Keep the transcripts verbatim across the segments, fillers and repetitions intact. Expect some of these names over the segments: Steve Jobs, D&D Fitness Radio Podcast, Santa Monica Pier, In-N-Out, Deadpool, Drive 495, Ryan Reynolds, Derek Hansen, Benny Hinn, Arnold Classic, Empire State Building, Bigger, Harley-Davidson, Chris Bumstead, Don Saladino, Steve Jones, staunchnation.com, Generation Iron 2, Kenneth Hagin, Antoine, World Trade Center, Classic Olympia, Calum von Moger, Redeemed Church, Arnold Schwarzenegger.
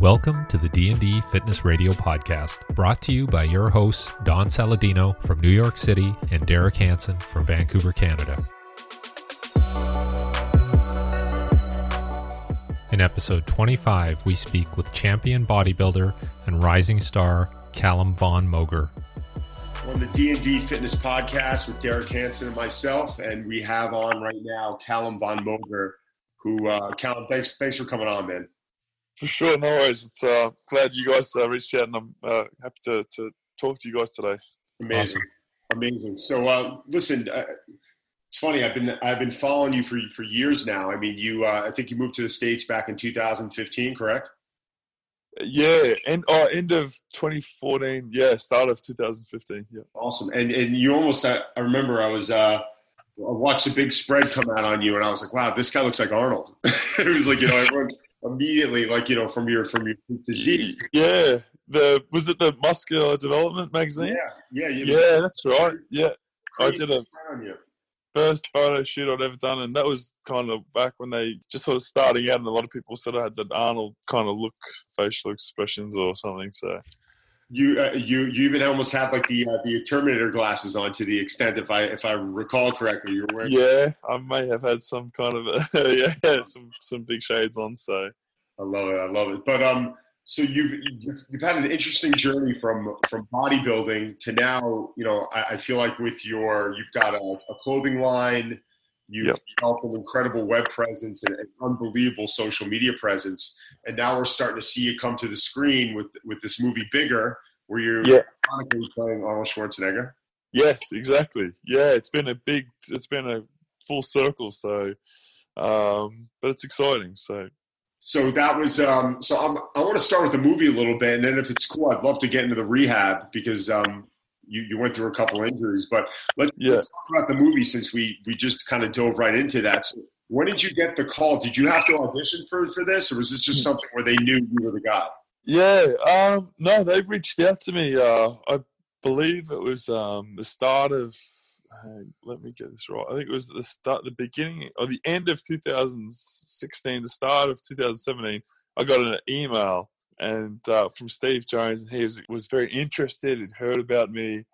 Welcome to the D and D Fitness Radio Podcast, brought to you by your hosts, Don Saladino from New York City and Derek Hansen from Vancouver, Canada. In episode twenty-five, we speak with champion bodybuilder and rising star, Calum von Moger. On the D and D Fitness Podcast with Derek Hansen and myself, and we have on right now, Calum von Moger, who, uh, Calum, thanks, thanks for coming on, man. For sure, no worries. It's uh, glad you guys uh, reached out, and I'm uh, happy to, to talk to you guys today. Amazing, awesome. Amazing. So, uh, listen, uh, it's funny. I've been I've been following you for for years now. I mean, you. Uh, I think you moved to the States back in two thousand fifteen, correct? Yeah, and uh, end of twenty fourteen. Yeah, start of two thousand fifteen. Yeah. Awesome. And and you almost. I remember I was. Uh, I watched a big spread come out on you, and I was like, wow, this guy looks like Arnold. It was like, you know, everyone. Immediately, like, you know, from your from your physique. Yeah. The was it the Muscular Develelment magazine? Yeah, yeah, yeah. Yeah, that's right. Yeah. I did a first photo shoot I'd ever done, and that was kind of back when they just sort of starting out, and a lot of people sort of had that Arnold kind of look, facial expressions or something. So you uh, you you even almost had like the uh, the Terminator glasses on, to the extent, if I if I recall correctly, you were wearing. Yeah, I may have had some kind of a, yeah some some big shades on. So I love it, I love it. But um, so you've you've had an interesting journey from from bodybuilding to now. You know, I, I feel like with your you've got a, a clothing line, you've yep. developed an incredible web presence and an unbelievable social media presence. And now we're starting to see you come to the screen with with this movie, Bigger, where you're yeah. ironically playing Arnold Schwarzenegger. Yes, exactly. Yeah, it's been a big, it's been a full circle. So, um, but it's exciting. So, so that was. Um, so I'm, I want to start with the movie a little bit, and then if it's cool, I'd love to get into the rehab, because um, you, you went through a couple injuries. But let's, yeah. let's talk about the movie, since we we just kind of dove right into that. So, when did you get the call? Did you have to audition for, for this, or was this just something where they knew you were the guy? Yeah, um, no, they reached out to me. Uh, I believe it was um, the start of, hey, let me get this right. I think it was the start, the beginning, or the end of two thousand sixteen, the start of two thousand seventeen. I got an email and uh, from Steve Jones, and he was, was very interested. He'd heard about me.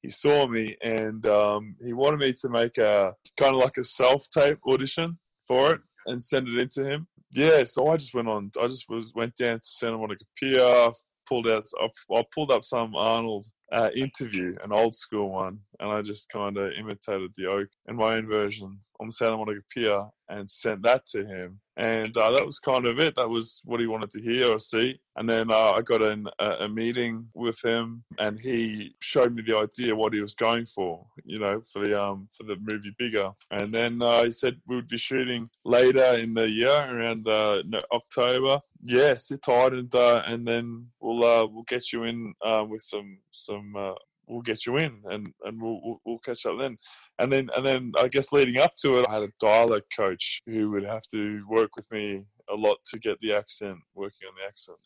He saw me, and um, he wanted me to make a kind of like a self-tape audition for it and send it in to him. Yeah, so I just went on. I just was went down to Santa Monica Pier, pulled out. I pulled up some Arnold uh, interview, an old school one, and I just kind of imitated the oak and my own version on Santa Monica Pier and sent that to him. And uh, that was kind of it. That was what he wanted to hear or see. And then uh, I got in a, a meeting with him, and he showed me the idea, what he was going for, you know, for the um for the movie Bigger. And then uh, he said we would be shooting later in the year, around uh, no, October. Yeah, sit tight, and uh, and then we'll uh, we'll get you in uh, with some some. Uh, we'll get you in, and, and we'll, we'll we'll catch up then. And then, and then I guess leading up to it, I had a dialect coach who would have to work with me a lot to get the accent, working on the accent.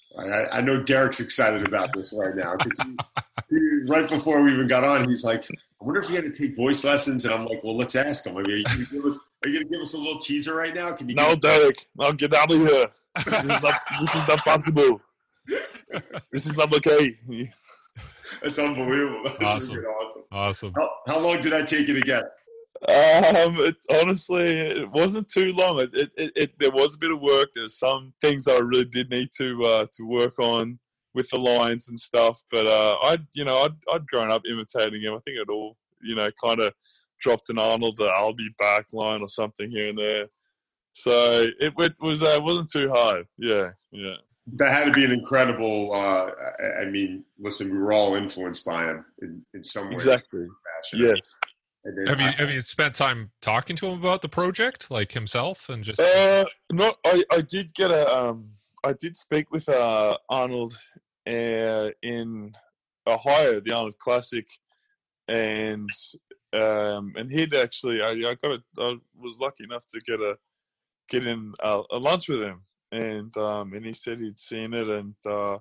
I, I know Derek's excited about this right now, because right before we even got on, he's like, I wonder if you had to take voice lessons. And I'm like, well, let's ask him. I mean, are you going to give us a little teaser right now? Can you no, give Derek, no, get out of here. This is not, this is not possible. This is not okay. That's unbelievable. That's awesome. Really awesome. Awesome. How, how long did I take it to get? Um, it, honestly, it wasn't too long. It, it, it, it there was a bit of work. There's some things I really did need to uh, to work on with the lines and stuff. But uh, I, you know, I'd, I'd grown up imitating him. I think it all, you know, kind of dropped an Arnold, uh, I'll be back line or something here and there. So it, it was uh, wasn't too hard. Yeah, yeah. That had to be an incredible. Uh, I mean, listen, we were all influenced by him in, in some way. Exactly. Yes. Have you have you spent time talking to him about the project, like himself, and just? Uh, no, I, I did get a um, I did speak with uh, Arnold uh, in Ohio, the Arnold Classic, and um, and he'd actually I, I got a, I was lucky enough to get a get in a, a lunch with him, and um, and he said he'd seen it, and uh,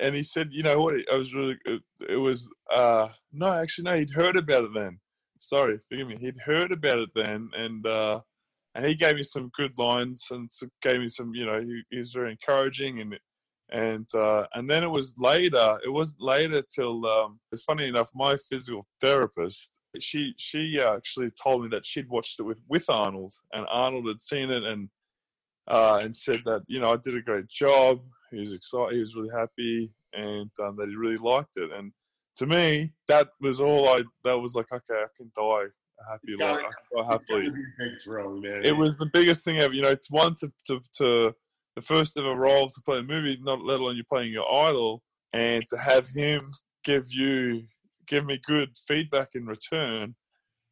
and he said, you know what, I was really it, it was uh, no actually no he'd heard about it then. Sorry, forgive me. He'd heard about it then, and uh, and he gave me some good lines, and some, gave me some, you know, he, he was very encouraging, and and uh, and then it was later. It wasn't later till um, it's funny enough. My physical therapist, she she actually told me that she'd watched it with, with Arnold, and Arnold had seen it, and uh, and said that, you know, I did a great job. He was excited. He was really happy, and um, that he really liked it, and. To me, that was all I. That was like, okay, I can die happy life. I can die happily. Big thrill, man. It was the biggest thing ever. You know, it's one to, to to the first ever role to play a movie, not let alone you're playing your idol, and to have him give you give me good feedback in return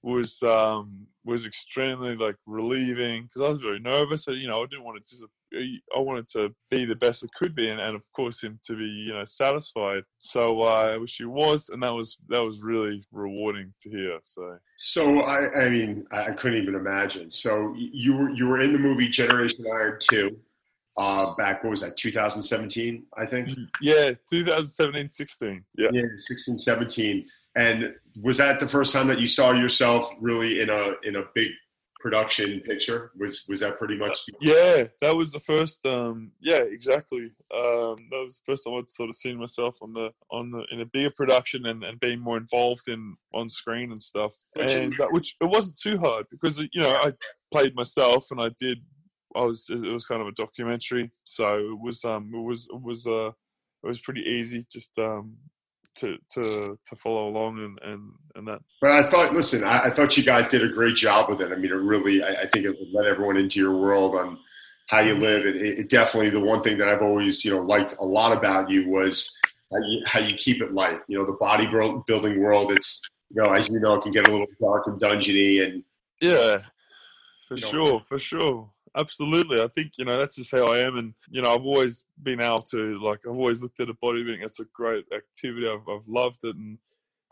was um was extremely like relieving, because I was very nervous. So, you know, I didn't want to. Dis- I wanted to be the best it could be, and, and of course him to be, you know, satisfied. So uh, I wish he was, and that was that was really rewarding to hear. So, so I, I mean, I couldn't even imagine. So you were you were in the movie Generation Iron two, uh, back what was that, twenty seventeen, I think? Yeah, twenty seventeen, sixteen. Yeah, yeah, sixteen, seventeen. And was that the first time that you saw yourself really in a in a big production picture? Was was that pretty much the- yeah that was the first um yeah exactly um that was the first time I'd sort of seen myself on the on the in a bigger production, and, and being more involved in on screen and stuff, which and that, which it wasn't too hard, because, you know, I played myself, and I did I was it was kind of a documentary, so it was um it was it was uh it was pretty easy just um to to to follow along and and and that. But I thought, listen, I, I thought you guys did a great job with it. I mean, it really, I, I think it let everyone into your world on how you live. It, it definitely, the one thing that I've always, you know, liked a lot about you was how you, how you keep it light. You know, the bodybuilding world, it's, you know, as you know, it can get a little dark and dungeony, and yeah, for sure, know. for sure. Absolutely. I think, you know, that's just how I am. And, you know, I've always been able to, like, I've always looked at a bodybuilding. It's a great activity. I've, I've loved it and,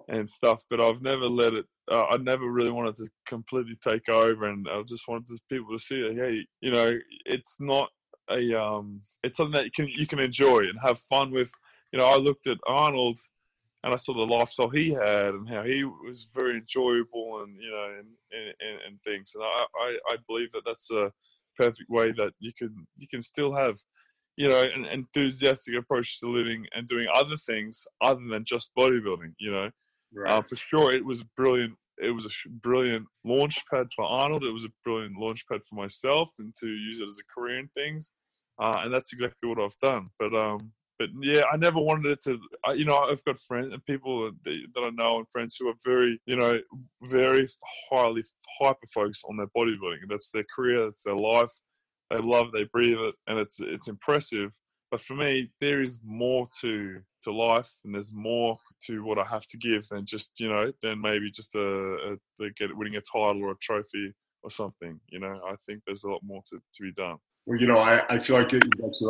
and stuff, but I've never let it, uh, I never really wanted to completely take over. And I just wanted people to see that, hey, you know, it's not a, um, it's something that you can, you can enjoy and have fun with. You know, I looked at Arnold and I saw the lifestyle he had and how he was very enjoyable and, you know, and, and, and things. And I, I, I believe that that's a, perfect way that you can you can still have, you know, an enthusiastic approach to living and doing other things other than just bodybuilding, you know. Right. Uh, for sure, it was brilliant. It was a brilliant launch pad for Arnold. It was a brilliant launch pad for myself, and to use it as a career and things. Uh, and that's exactly what I've done. But um, but yeah, I never wanted it to. I, you know, I've got friends and people that, that I know and friends who are very, you know, very highly hyper focused on their bodybuilding. That's their career. That's their life. They love. They breathe it, and it's it's impressive. But for me, there is more to to life, and there's more to what I have to give than just, you know, than maybe just a, a, a get winning a title or a trophy or something. You know, I think there's a lot more to, to be done. Well, you know, I, I feel like you're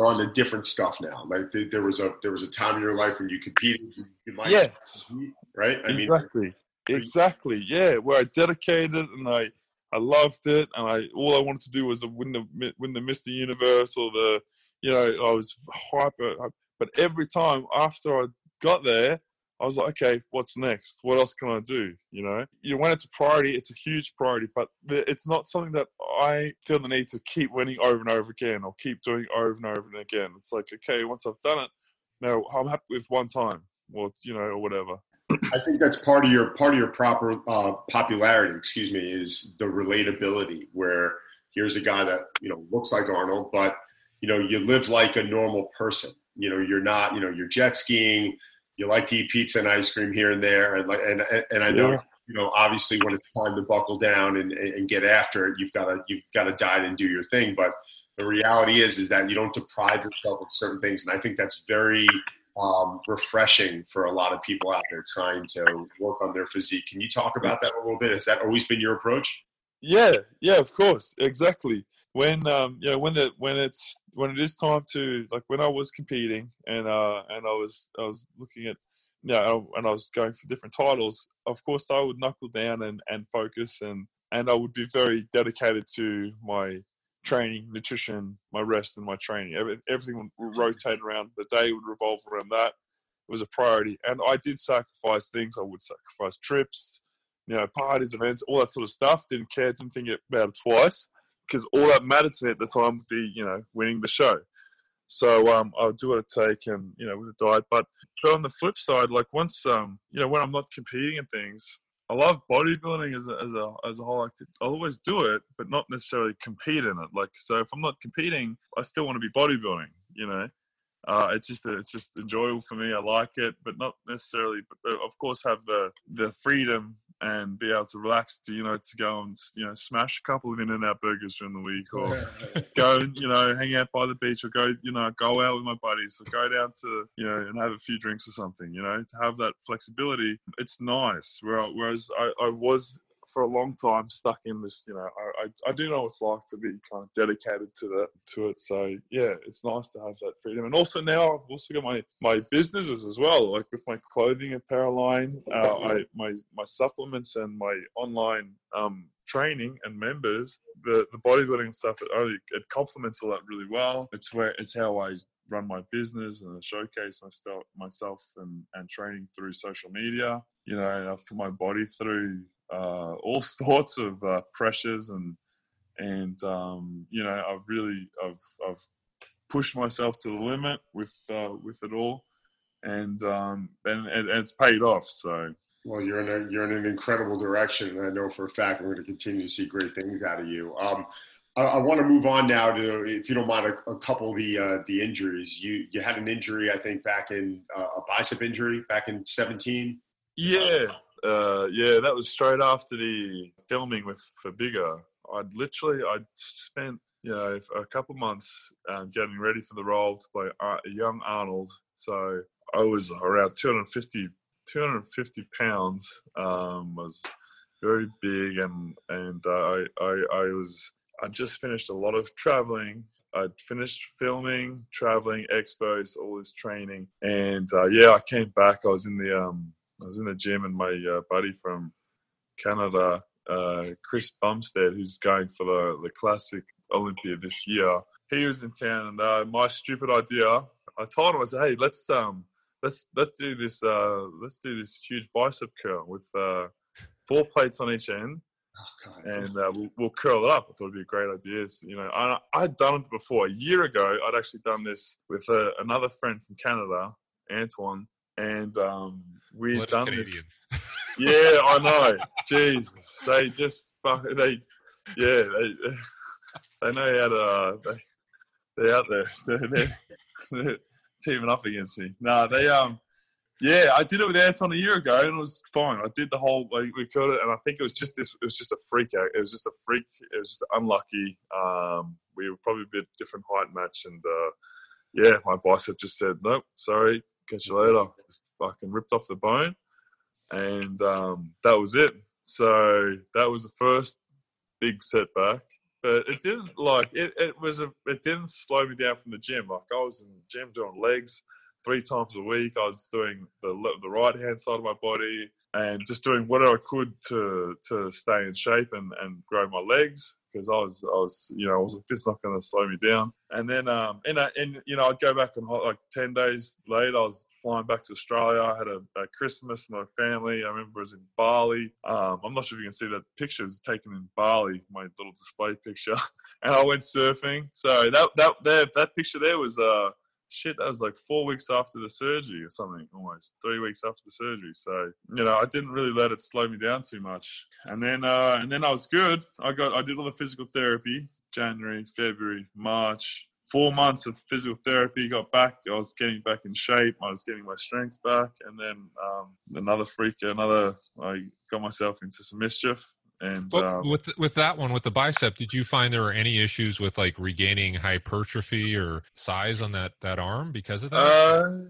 on to different stuff now. Like th- there was a there was a time in your life when you competed. You might yes. compete, right? I exactly. mean, exactly. You- yeah, where I dedicated and I, I loved it, and I all I wanted to do was win the win the Mister Universe or the, you know, I was hyper. But every time after I got there, I was like, okay, what's next? What else can I do? You know, you know, when it's a priority, it's a huge priority, but it's not something that I feel the need to keep winning over and over again or keep doing over and over and again. It's like, okay, once I've done it, now I'm happy with one time or, you know, or whatever. I think that's part of your part of your proper uh, popularity, excuse me, is the relatability, where here's a guy that, you know, looks like Arnold, but, you know, you live like a normal person. You know, you're not, you know, you're jet skiing, you like to eat pizza and ice cream here and there. And like, and, and I know, yeah. you know, obviously when it's time to buckle down and, and get after it, you've got to, you've got to diet and do your thing. But the reality is, is that you don't deprive yourself of certain things. And I think that's very um, refreshing for a lot of people out there trying to work on their physique. Can you talk about that a little bit? Has that always been your approach? Yeah. Yeah, of course. Exactly. When, um, you know, when the, when it's, when it is time to, like, when I was competing and, uh, and I was, I was looking at, you know, and I was going for different titles, of course I would knuckle down and, and focus and, and I would be very dedicated to my training, nutrition, my rest and my training. Everything would rotate around. The day would revolve around that. It was a priority. And I did sacrifice things. I would sacrifice trips, you know, parties, events, all that sort of stuff. Didn't care, didn't think about it twice, because all that mattered to me at the time would be, you know, winning the show. So um, I'll do what it take and, you know, with a diet. But, but on the flip side, like once, um, you know, when I'm not competing and things, I love bodybuilding as a, as a, as a whole activity. I'll always do it, but not necessarily compete in it. Like, so if I'm not competing, I still want to be bodybuilding, you know. Uh, it's just a, it's just enjoyable for me. I like it, but not necessarily. But of course, have the, the freedom and be able to relax to, you know, to go and, you know, smash a couple of In-N-Out burgers during the week, or go, you know, hang out by the beach, or go, you know, go out with my buddies, or go down to, you know, and have a few drinks or something, you know, to have that flexibility. It's nice. Whereas I, I was for a long time stuck in this, you know, I, I, I do know what it's like to be kind of dedicated to that, to it. So yeah, it's nice to have that freedom. And also now I've also got my, my businesses as well, like with my clothing apparel line, uh, I, my, my supplements and my online um, training and members, the, the bodybuilding stuff, it only, it complements all that really well. It's where, it's how I run my business and I showcase myself, myself and, and training through social media, you know, and I've put my body through, Uh, all sorts of uh, pressures and and um, you know, I've really I've I've pushed myself to the limit with uh, with it all, and um and, and it's paid off. So well, you're in a, you're in an incredible direction, and I know for a fact we're going to continue to see great things out of you. Um, I, I want to move on now to, if you don't mind, a, a couple of the uh, the injuries. You you had an injury, I think, back in uh, a bicep injury back in seventeen. Yeah. Um, Uh, yeah, that was straight after the filming with for Bigger. I'd literally, I'd spent, you know, a couple months um, getting ready for the role to play a young Arnold. So I was around two hundred fifty pounds. Um, I was very big, and and uh, I, I I was I just finished a lot of traveling. I'd finished filming, traveling, expos, all this training, and uh, yeah, I came back. I was in the um. I was in the gym, and my uh, buddy from Canada, uh, Chris Bumstead, who's going for the, the Classic Olympia this year, he was in town. And uh, my stupid idea, I told him, I said, "Hey, let's um, let's let's do this, uh, let's do this huge bicep curl with uh, four plates on each end, oh, God, and uh, we'll, we'll curl it up." I thought it'd be a great idea. So, you know, I, I'd done it before a year ago. I'd actually done this with uh, another friend from Canada, Antoine. And um, we've done Canadians. This. Yeah, I know. Jesus, they just fuck. They, yeah, they, they know how to. Uh, they, they're out there. They're, they're, they're teaming up against me. No, they. Um, yeah, I did it with Anton a year ago, and it was fine. I did the whole. Like, we caught it, and I think it was just this. It was just a freak out. It was just a freak. It was just unlucky. Um, we were probably a bit different height match, and uh, yeah, my bicep just said nope. Sorry. Catch you later. Just fucking ripped off the bone, and um, that was it. So that was the first big setback, but it didn't like it. It was a. It didn't slow me down from the gym. Like I was in the gym doing legs three times a week. I was doing the the right hand side of my body and just doing whatever I could to to stay in shape and, and grow my legs. Because I was, I was, you know, I was like, this is not going to slow me down. And then, um, and, I, and you know, I'd go back and like ten days later, I was flying back to Australia. I had a, a Christmas with my family. I remember I was in Bali. Um, I'm not sure if you can see that picture. It was taken in Bali, my little display picture. And I went surfing. So that that that, that picture there was uh, shit, that was like four weeks after the surgery or something, almost three weeks after the surgery. So, you know, I didn't really let it slow me down too much. And then, uh, and then I was good. I got, I did all the physical therapy, January, February, March, four months of physical therapy, got back. I was getting back in shape. I was getting my strength back. And then, um, another freak, another, I got myself into some mischief. And well, um, with with that one, with the bicep, did you find there were any issues with like regaining hypertrophy or size on that, that arm because of that?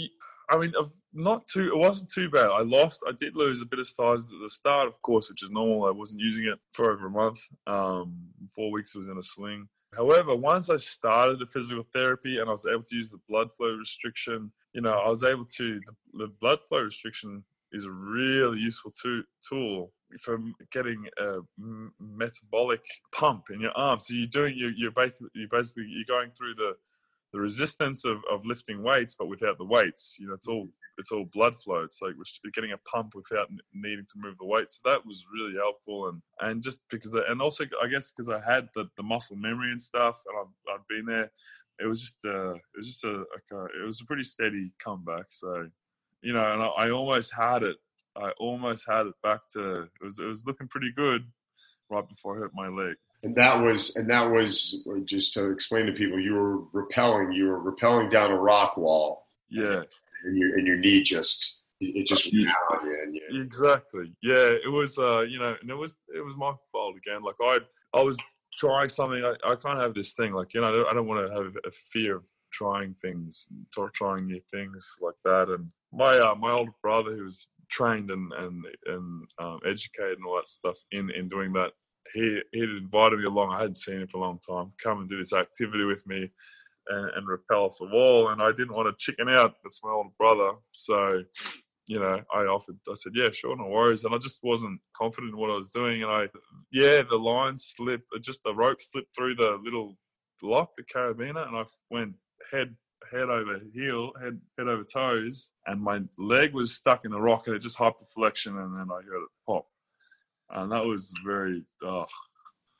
Uh, I mean, not too. It wasn't too bad. I lost. I did lose a bit of size at the start, of course, which is normal. I wasn't using it for over a month. Um, four weeks I was in a sling. However, once I started the physical therapy and I was able to use the blood flow restriction, you know, I was able to. The, the blood flow restriction is a really useful to, tool. From getting a metabolic pump in your arm, so you're doing you you're basically you're basically you're going through the the resistance of, of lifting weights, but without the weights. You know, it's all it's all blood flow. It's like we're getting a pump without needing to move the weight. So that was really helpful, and and just because I, and also I guess because I had the, the muscle memory and stuff, and I've I've been there. It was just uh it was just a, a it was a pretty steady comeback. So, you know, and I, I almost had it. I almost had it back to it was it was looking pretty good right before I hurt my leg. And that was and that was just to explain to people, you were rappelling, you were rappelling down a rock wall. Yeah. And your and your knee just it just went down. Yeah, yeah. Exactly. Yeah. It was uh, you know, and it was it was my fault again. Like I I was trying something. I, I kind of have this thing, like, you know, I don't, I don't want to have a fear of trying things, trying new things like that. And my uh, my older brother, who was trained and and and um, educated and all that stuff in in doing that, he he'd invited me along. I hadn't seen him for a long time. Come and do this activity with me, and, and rappel off the wall. And I didn't want to chicken out. That's my older brother. So, you know, I offered. I said, yeah, sure, no worries. And I just wasn't confident in what I was doing. And I, yeah, the line slipped. Just the rope slipped through the little lock, the carabiner, and I went head. head over heel, head head over toes, and my leg was stuck in the rock, and it just hyperflexion, and then I heard it pop. And that was very, oh,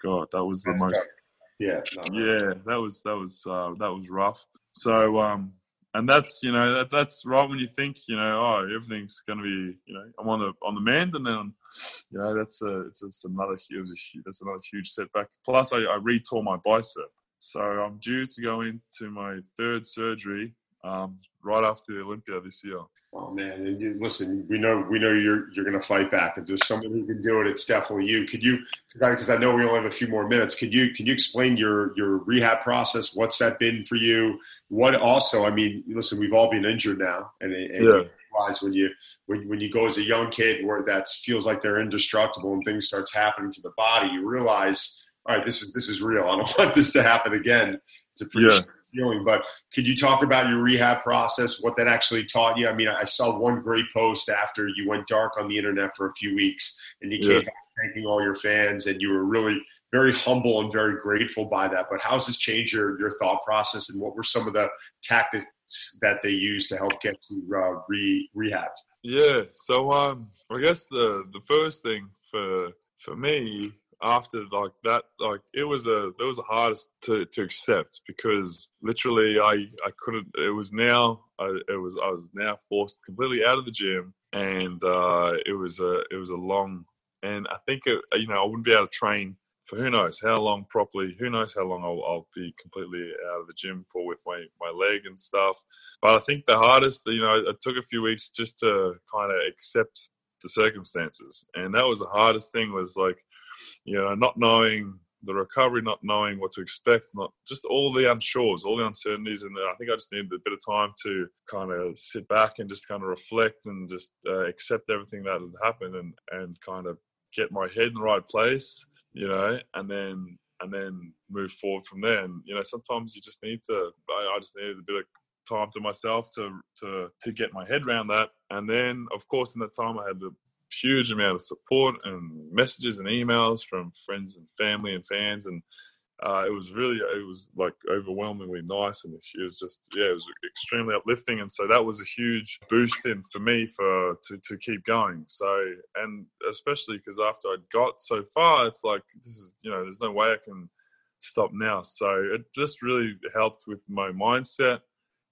God, that was the That's most... Tough. Yeah. No, yeah, that was, that was, uh, that was rough. So, um, and that's, you know, that, that's right when you think, you know, oh, everything's going to be, you know, I'm on the, on the mend, and then, you know, that's a, it's, it's another, it was a, that's another huge setback. Plus, I, I re-tore my bicep. So I'm due to go into my third surgery um, right after the Olympia this year. Oh man! And you, listen, we know we know you're you're going to fight back. If there's someone who can do it, it's definitely you. Could you? Because I because I know we only have a few more minutes. Could you could you explain your your rehab process? What's that been for you? What also? I mean, listen, we've all been injured now, and, and yeah. When you when when you go as a young kid, where that feels like they're indestructible, and things starts happening to the body, you realize, all right, this is this is real. I don't want this to happen again. It's a pretty yeah. feeling. But could you talk about your rehab process, what that actually taught you? I mean, I saw one great post after you went dark on the internet for a few weeks, and you yeah. came back thanking all your fans, and you were really very humble and very grateful by that. But how's this changed your, your thought process, and what were some of the tactics that they used to help get you uh, re rehab? Yeah, so um, I guess the the first thing for for me, after like that, like it was a, that was the hardest to, to accept, because literally I, I couldn't, it was now, I, it was, I was now forced completely out of the gym, and uh, it was a, it was a long, and I think, it, you know, I wouldn't be able to train for who knows how long properly, who knows how long I'll, I'll be completely out of the gym for with my, my leg and stuff. But I think the hardest, you know, it took a few weeks just to kind of accept the circumstances. And that was the hardest thing, was like, you know, not knowing the recovery, not knowing what to expect, not just all the unsures, all the uncertainties. And I think I just needed a bit of time to kind of sit back and just kind of reflect and just uh, accept everything that had happened, and, and kind of get my head in the right place, you know, and then and then move forward from there. And, you know, sometimes you just need to, I, I just needed a bit of time to myself to, to, to get my head around that. And then, of course, in that time I had to, huge amount of support and messages and emails from friends and family and fans, and uh, it was really it was like overwhelmingly nice, and it was just yeah it was extremely uplifting. And so that was a huge boost in for me for to, to keep going. So, and especially because after I'd got so far, it's like, this is, you know, there's no way I can stop now. So it just really helped with my mindset,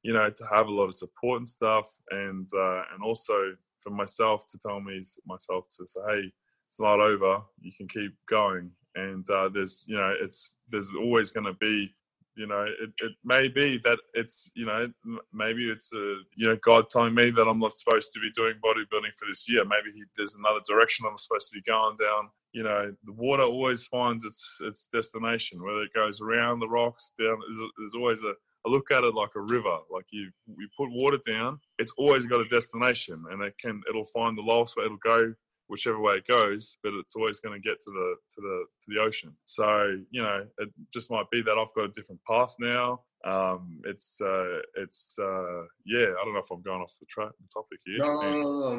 you know, to have a lot of support and stuff, and uh, and also for myself to tell me myself to say, hey, it's not over. You can keep going. And uh, there's, you know, it's there's always going to be, you know, it, it may be that it's, you know, maybe it's, a, you know, God telling me that I'm not supposed to be doing bodybuilding for this year. Maybe he, there's another direction I'm supposed to be going down. You know, the water always finds its its destination, whether it goes around the rocks, down. There's, there's always a, I look at it like a river. Like you, you put water down, it's always got a destination, and it can, it'll find the lowest way it'll go, whichever way it goes, but it's always going to get to the to the to the ocean. So, you know, it just might be that I've got a different path now. Um, it's uh, it's uh, yeah. I don't know if I'm going off the, tra- the topic here. No, no, no,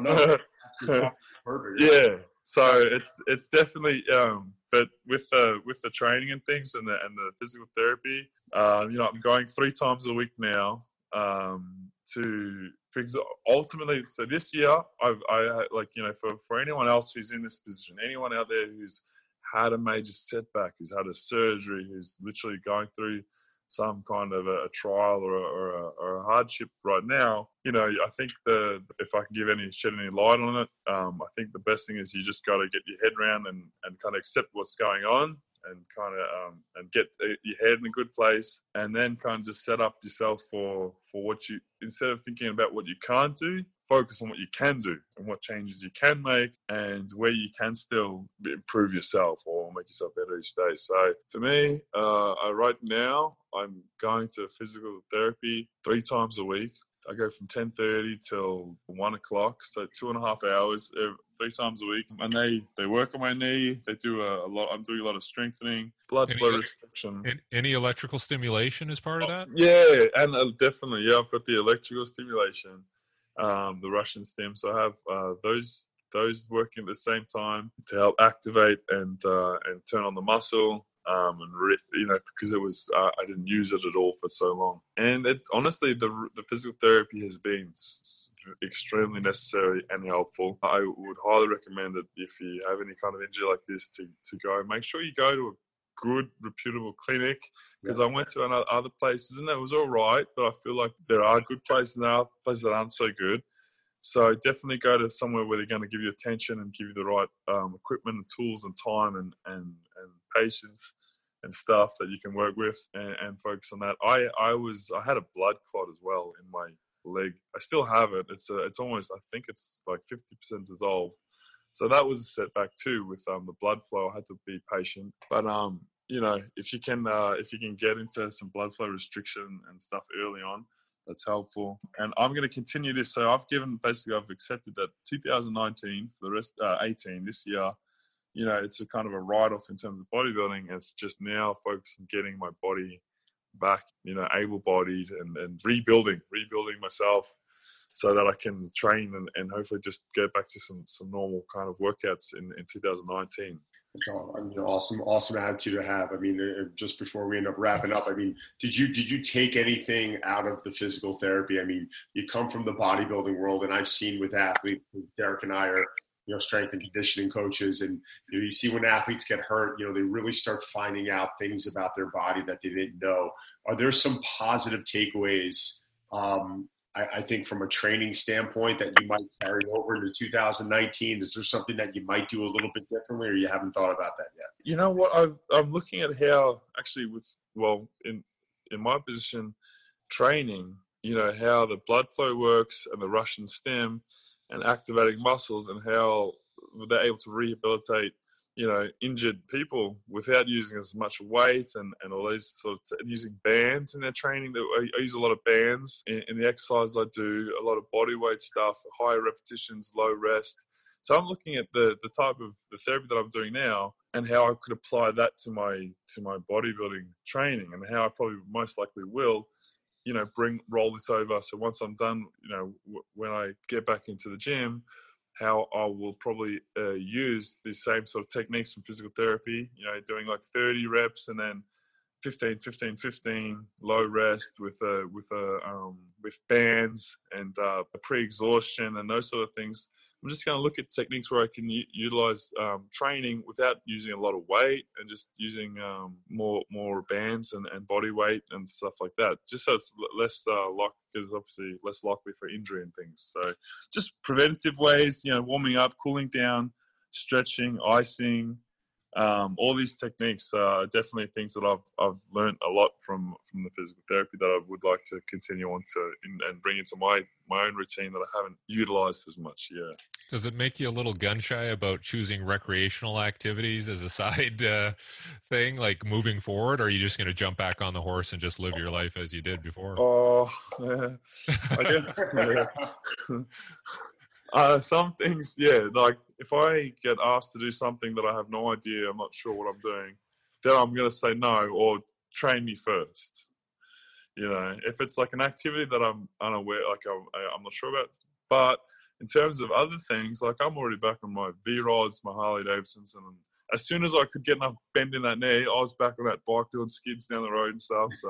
no. no. Perfect. Yeah. So it's it's definitely. Um, but with the with the training and things and the and the physical therapy, um, you know, I'm going three times a week now. Um, to because ultimately, so this year, I've, I like you know for, for anyone else who's in this position, anyone out there who's had a major setback, who's had a surgery, who's literally going through some kind of a, a trial or a, or, a, or a hardship right now, you know, I think the if I can give any shed any light on it, um, I think the best thing is you just got to get your head around and, and kind of accept what's going on. And kind of um, and get your head in a good place, and then kind of just set up yourself for for what you, instead of thinking about what you can't do, focus on what you can do and what changes you can make and where you can still improve yourself or make yourself better each day. So for me, uh, I, right now I'm going to physical therapy three times a week. I go from ten thirty till one o'clock, so two and a half hours, three times a week. And they, they work on my knee. They do a, a lot. I'm doing a lot of strengthening, blood any, flow restriction. Any electrical stimulation is part of that? Yeah, and uh, definitely. Yeah, I've got the electrical stimulation, um, the Russian stim. So I have uh, those those working at the same time to help activate and uh, and turn on the muscle. Um, and re- you know, because it was, uh, I didn't use it at all for so long. And it honestly, the the physical therapy has been s- extremely necessary and helpful. I would highly recommend it if you have any kind of injury like this to, to go. Make sure you go to a good, reputable clinic, because yeah. I went to another, other places and it was all right, but I feel like there are good places and there are places that aren't so good. So definitely go to somewhere where they're going to give you attention and give you the right um, equipment and tools and time and, and, and patience and stuff that you can work with and, and focus on that. I, I was I had a blood clot as well in my leg. I still have it. It's a, it's almost, I think it's like fifty percent dissolved. So that was a setback too with um, the blood flow. I had to be patient. But um, you know, if you can uh, if you can get into some blood flow restriction and stuff early on, that's helpful. And I'm going to continue this. So I've given, basically I've accepted that two thousand nineteen for the rest, uh, eighteen this year, you know, it's a kind of a write-off in terms of bodybuilding. It's just now focused on getting my body back, you know, able-bodied and, and rebuilding, rebuilding myself so that I can train and, and hopefully just go back to some, some normal kind of workouts in, in two thousand nineteen. It's an awesome, awesome attitude to have. I mean, just before we end up wrapping up, I mean, did you did you take anything out of the physical therapy? I mean, you come from the bodybuilding world, and I've seen with athletes, Derek and I are, you know, strength and conditioning coaches, and you know, you see when athletes get hurt, you know, they really start finding out things about their body that they didn't know. Are there some positive takeaways, um, I, I think, from a training standpoint that you might carry over into two thousand nineteen? Is there something that you might do a little bit differently, or you haven't thought about that yet? You know what? I've, I'm looking at how actually with, well, in, in my position, training, you know, how the blood flow works and the Russian stem and activating muscles and how they're able to rehabilitate, you know, injured people without using as much weight and, and all these sort of t- using bands in their training. I use a lot of bands in, in the exercise I do, a lot of body weight stuff, higher repetitions, low rest. So I'm looking at the, the type of the therapy that I'm doing now and how I could apply that to my to my bodybuilding training and how I probably most likely will, you know, bring roll this over. So once I'm done, you know, w- when I get back into the gym, how I will probably uh, use the same sort of techniques from physical therapy, you know, doing like thirty reps and then fifteen, fifteen, fifteen, low rest with a, with a, um, with bands and uh, pre-exhaustion and those sort of things. I'm just going to look at techniques where I can u- utilize um, training without using a lot of weight, and just using um, more more bands and, and body weight and stuff like that, just so it's less uh, likely, because obviously less likely for injury and things. So just preventative ways, you know, warming up, cooling down, stretching, icing, um, all these techniques are definitely things that I've I've learned a lot from, from the physical therapy that I would like to continue on to in, and bring into my, my own routine that I haven't utilized as much. Yeah. Does it make you a little gun shy about choosing recreational activities as a side uh, thing, like moving forward? Or are you just going to jump back on the horse and just live your life as you did before? Oh, uh, I guess. Yeah. Uh, some things, yeah. Like if I get asked to do something that I have no idea, I'm not sure what I'm doing, then I'm going to say no, or train me first. You know, if it's like an activity that I'm unaware, like I'm, I'm not sure about, but in terms of other things, like I'm already back on my V-Rods, my Harley-Davidsons, and as soon as I could get enough bend in that knee, I was back on that bike doing skids down the road and stuff. So,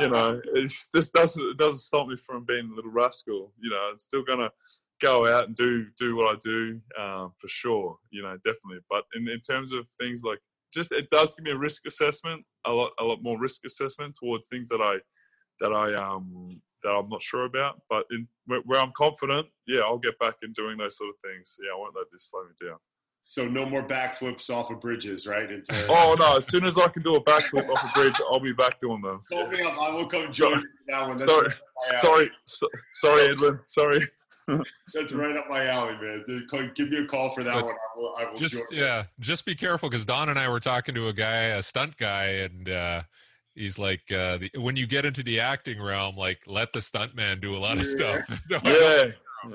you know, it's, this doesn't it doesn't stop me from being a little rascal. You know, I'm still going to go out and do do what I do um, for sure, you know, definitely. But in, in terms of things like, just it does give me a risk assessment, a lot a lot more risk assessment towards things that I, that I um that I'm not sure about, but in where, where I'm confident, yeah, I'll get back in doing those sort of things. Yeah, I won't let this slow me down. So no more backflips off of bridges, right? Into- oh no! As soon as I can do a backflip off a bridge, I'll be back doing them. Call me up. I will come join you for that one. That's sorry, sorry, so, sorry, Edlin. Sorry. That's right up my alley, man. Give me a call for that but one. I will. I will just join. Yeah, just be careful, because Don and I were talking to a guy, a stunt guy, and. uh He's like, uh, the, when you get into the acting realm, like, let the stuntman do a lot of yeah. stuff. No, yeah,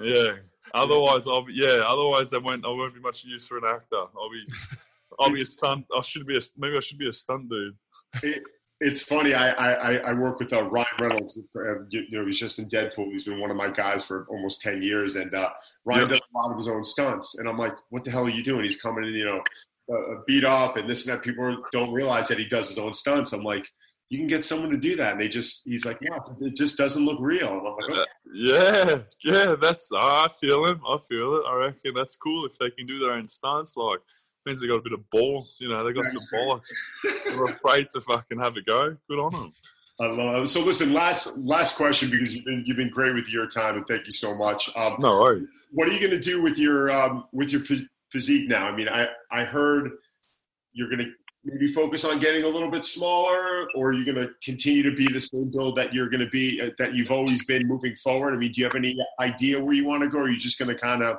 yeah. Otherwise, I'll be, yeah. Otherwise, I won't. I won't be much use for an actor. I'll be. I'll be a stunt. I should be a. Maybe I should be a stunt dude. It, it's funny. I I, I work with uh, Ryan Reynolds. You, you know, he's just in Deadpool. He's been one of my guys for almost ten years, and uh, Ryan yeah. does a lot of his own stunts. And I'm like, what the hell are you doing? He's coming in, you know, uh, beat up and this and that. People don't realize that he does his own stunts. I'm like, you can get someone to do that. And they just, he's like, yeah, it just doesn't look real. And I'm like, okay. Yeah, yeah, that's, I feel him. I feel it. I reckon that's cool if they can do their own stunts. Like, means they got a bit of balls, you know, they got that's some great. Bollocks. They're afraid to fucking have a go. Good on them. I love it. So listen, last last question, because you've been you've been great with your time, and thank you so much. Um, no worries. What are you going to do with your, um, with your phys- physique now? I mean, I, I heard you're going to, maybe focus on getting a little bit smaller, or are you going to continue to be the same build that you're going to be, uh, that you've always been moving forward? I mean, do you have any idea where you want to go, or are you just going to kind of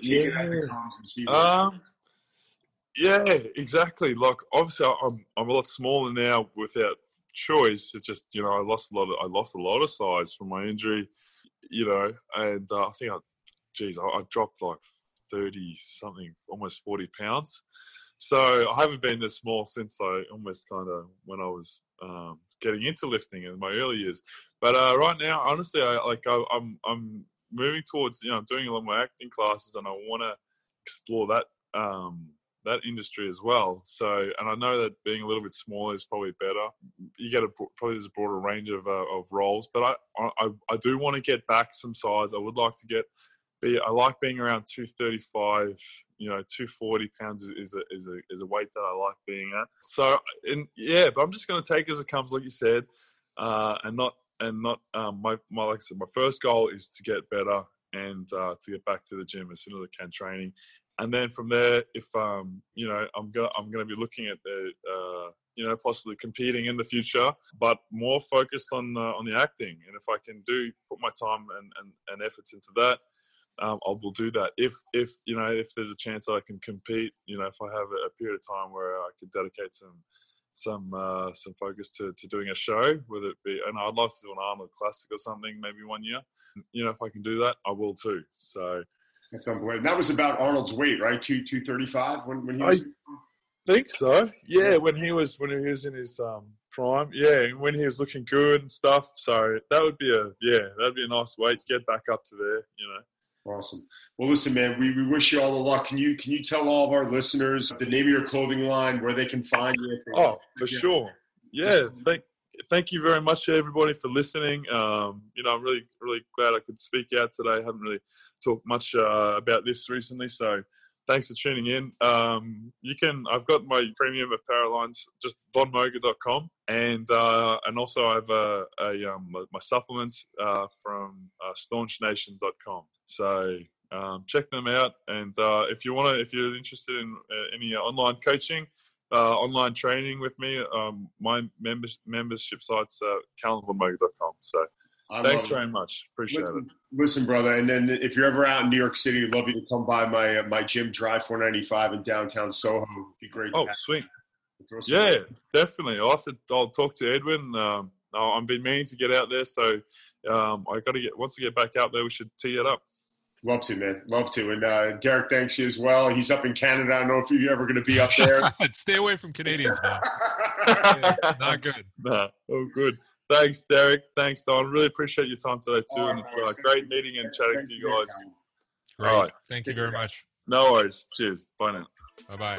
take yeah. it as it comes and see? Um, yeah, exactly. Like, obviously, I'm I'm a lot smaller now without choice. It's just, you know, I lost a lot of, I lost a lot of size from my injury, you know, and uh, I think I, geez, I, I dropped like thirty something, almost forty pounds. So I haven't been this small since I almost kind of when I was um, getting into lifting in my early years. But uh, right now, honestly, I, like I, I'm I'm moving towards, you know, I'm doing a lot more acting classes, and I want to explore that um, that industry as well. So, and I know that being a little bit smaller is probably better. You get a probably there's a broader range of uh, of roles, but I I, I do want to get back some size. I would like to get. I like being around two thirty-five, you know, two forty pounds is a is a is a weight that I like being at. So, and yeah, but I'm just going to take it as it comes, like you said, uh, and not and not um, my my like I said, my first goal is to get better and uh, to get back to the gym as soon as I can training, and then from there, if um you know I'm gonna I'm gonna be looking at the uh, you know possibly competing in the future, but more focused on uh, on the acting, and if I can do put my time and and, and efforts into that. Um, I will do that if, if you know, if there's a chance that I can compete. You know, if I have a, a period of time where I could dedicate some, some, uh, some focus to, to doing a show, whether it be, and I'd like to do an Arnold Classic or something, maybe one year. You know, if I can do that, I will too. So that's unbelievable. That was about Arnold's weight, right? Two two thirty five when when he was. I think so. Yeah, when he was when he was in his um, prime. Yeah, when he was looking good and stuff. So that would be a yeah, that'd be a nice weight. Get back up to there. You know. Awesome. Well, listen, man, we, we wish you all the luck. Can you can you tell all of our listeners the name of your clothing line, where they can find you? Oh, for yeah. sure. Yeah. Thank, thank you very much to everybody for listening. Um, you know, I'm really, really glad I could speak out today. I haven't really talked much uh, about this recently, so thanks for tuning in. Um, you can, I've got my premium apparel lines, just von moger dot com, and uh, and also I have a, a um, my supplements uh, from uh, staunch nation dot com. So um, check them out, and uh, if you want to, if you're interested in uh, any uh, online coaching, uh, online training with me, um, my members, membership site's uh, calum von moger dot com. So. I Thanks very much. Appreciate listen, it. Listen, brother, and then if you're ever out in New York City, I'd love you to come by my uh, my gym, Drive four ninety-five in downtown Soho. It'd be great. Oh, to sweet. Yeah, out. Definitely. I'll, have to, I'll talk to Edwin. Um, I've been meaning to get out there, so um, I got to get once I get back out there, we should tee it up. Love to, man. Love to. And uh, Derek thanks you as well. He's up in Canada. I don't know if you're ever going to be up there. Stay away from Canadians, man. Yeah, not good. Nah, oh, good. Thanks, Derek. Thanks, Don. Really appreciate your time today, too. And it's uh, great meeting and chatting to you guys. Great. All right. Thank you very much. No worries. Cheers. Bye now. Bye-bye.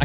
I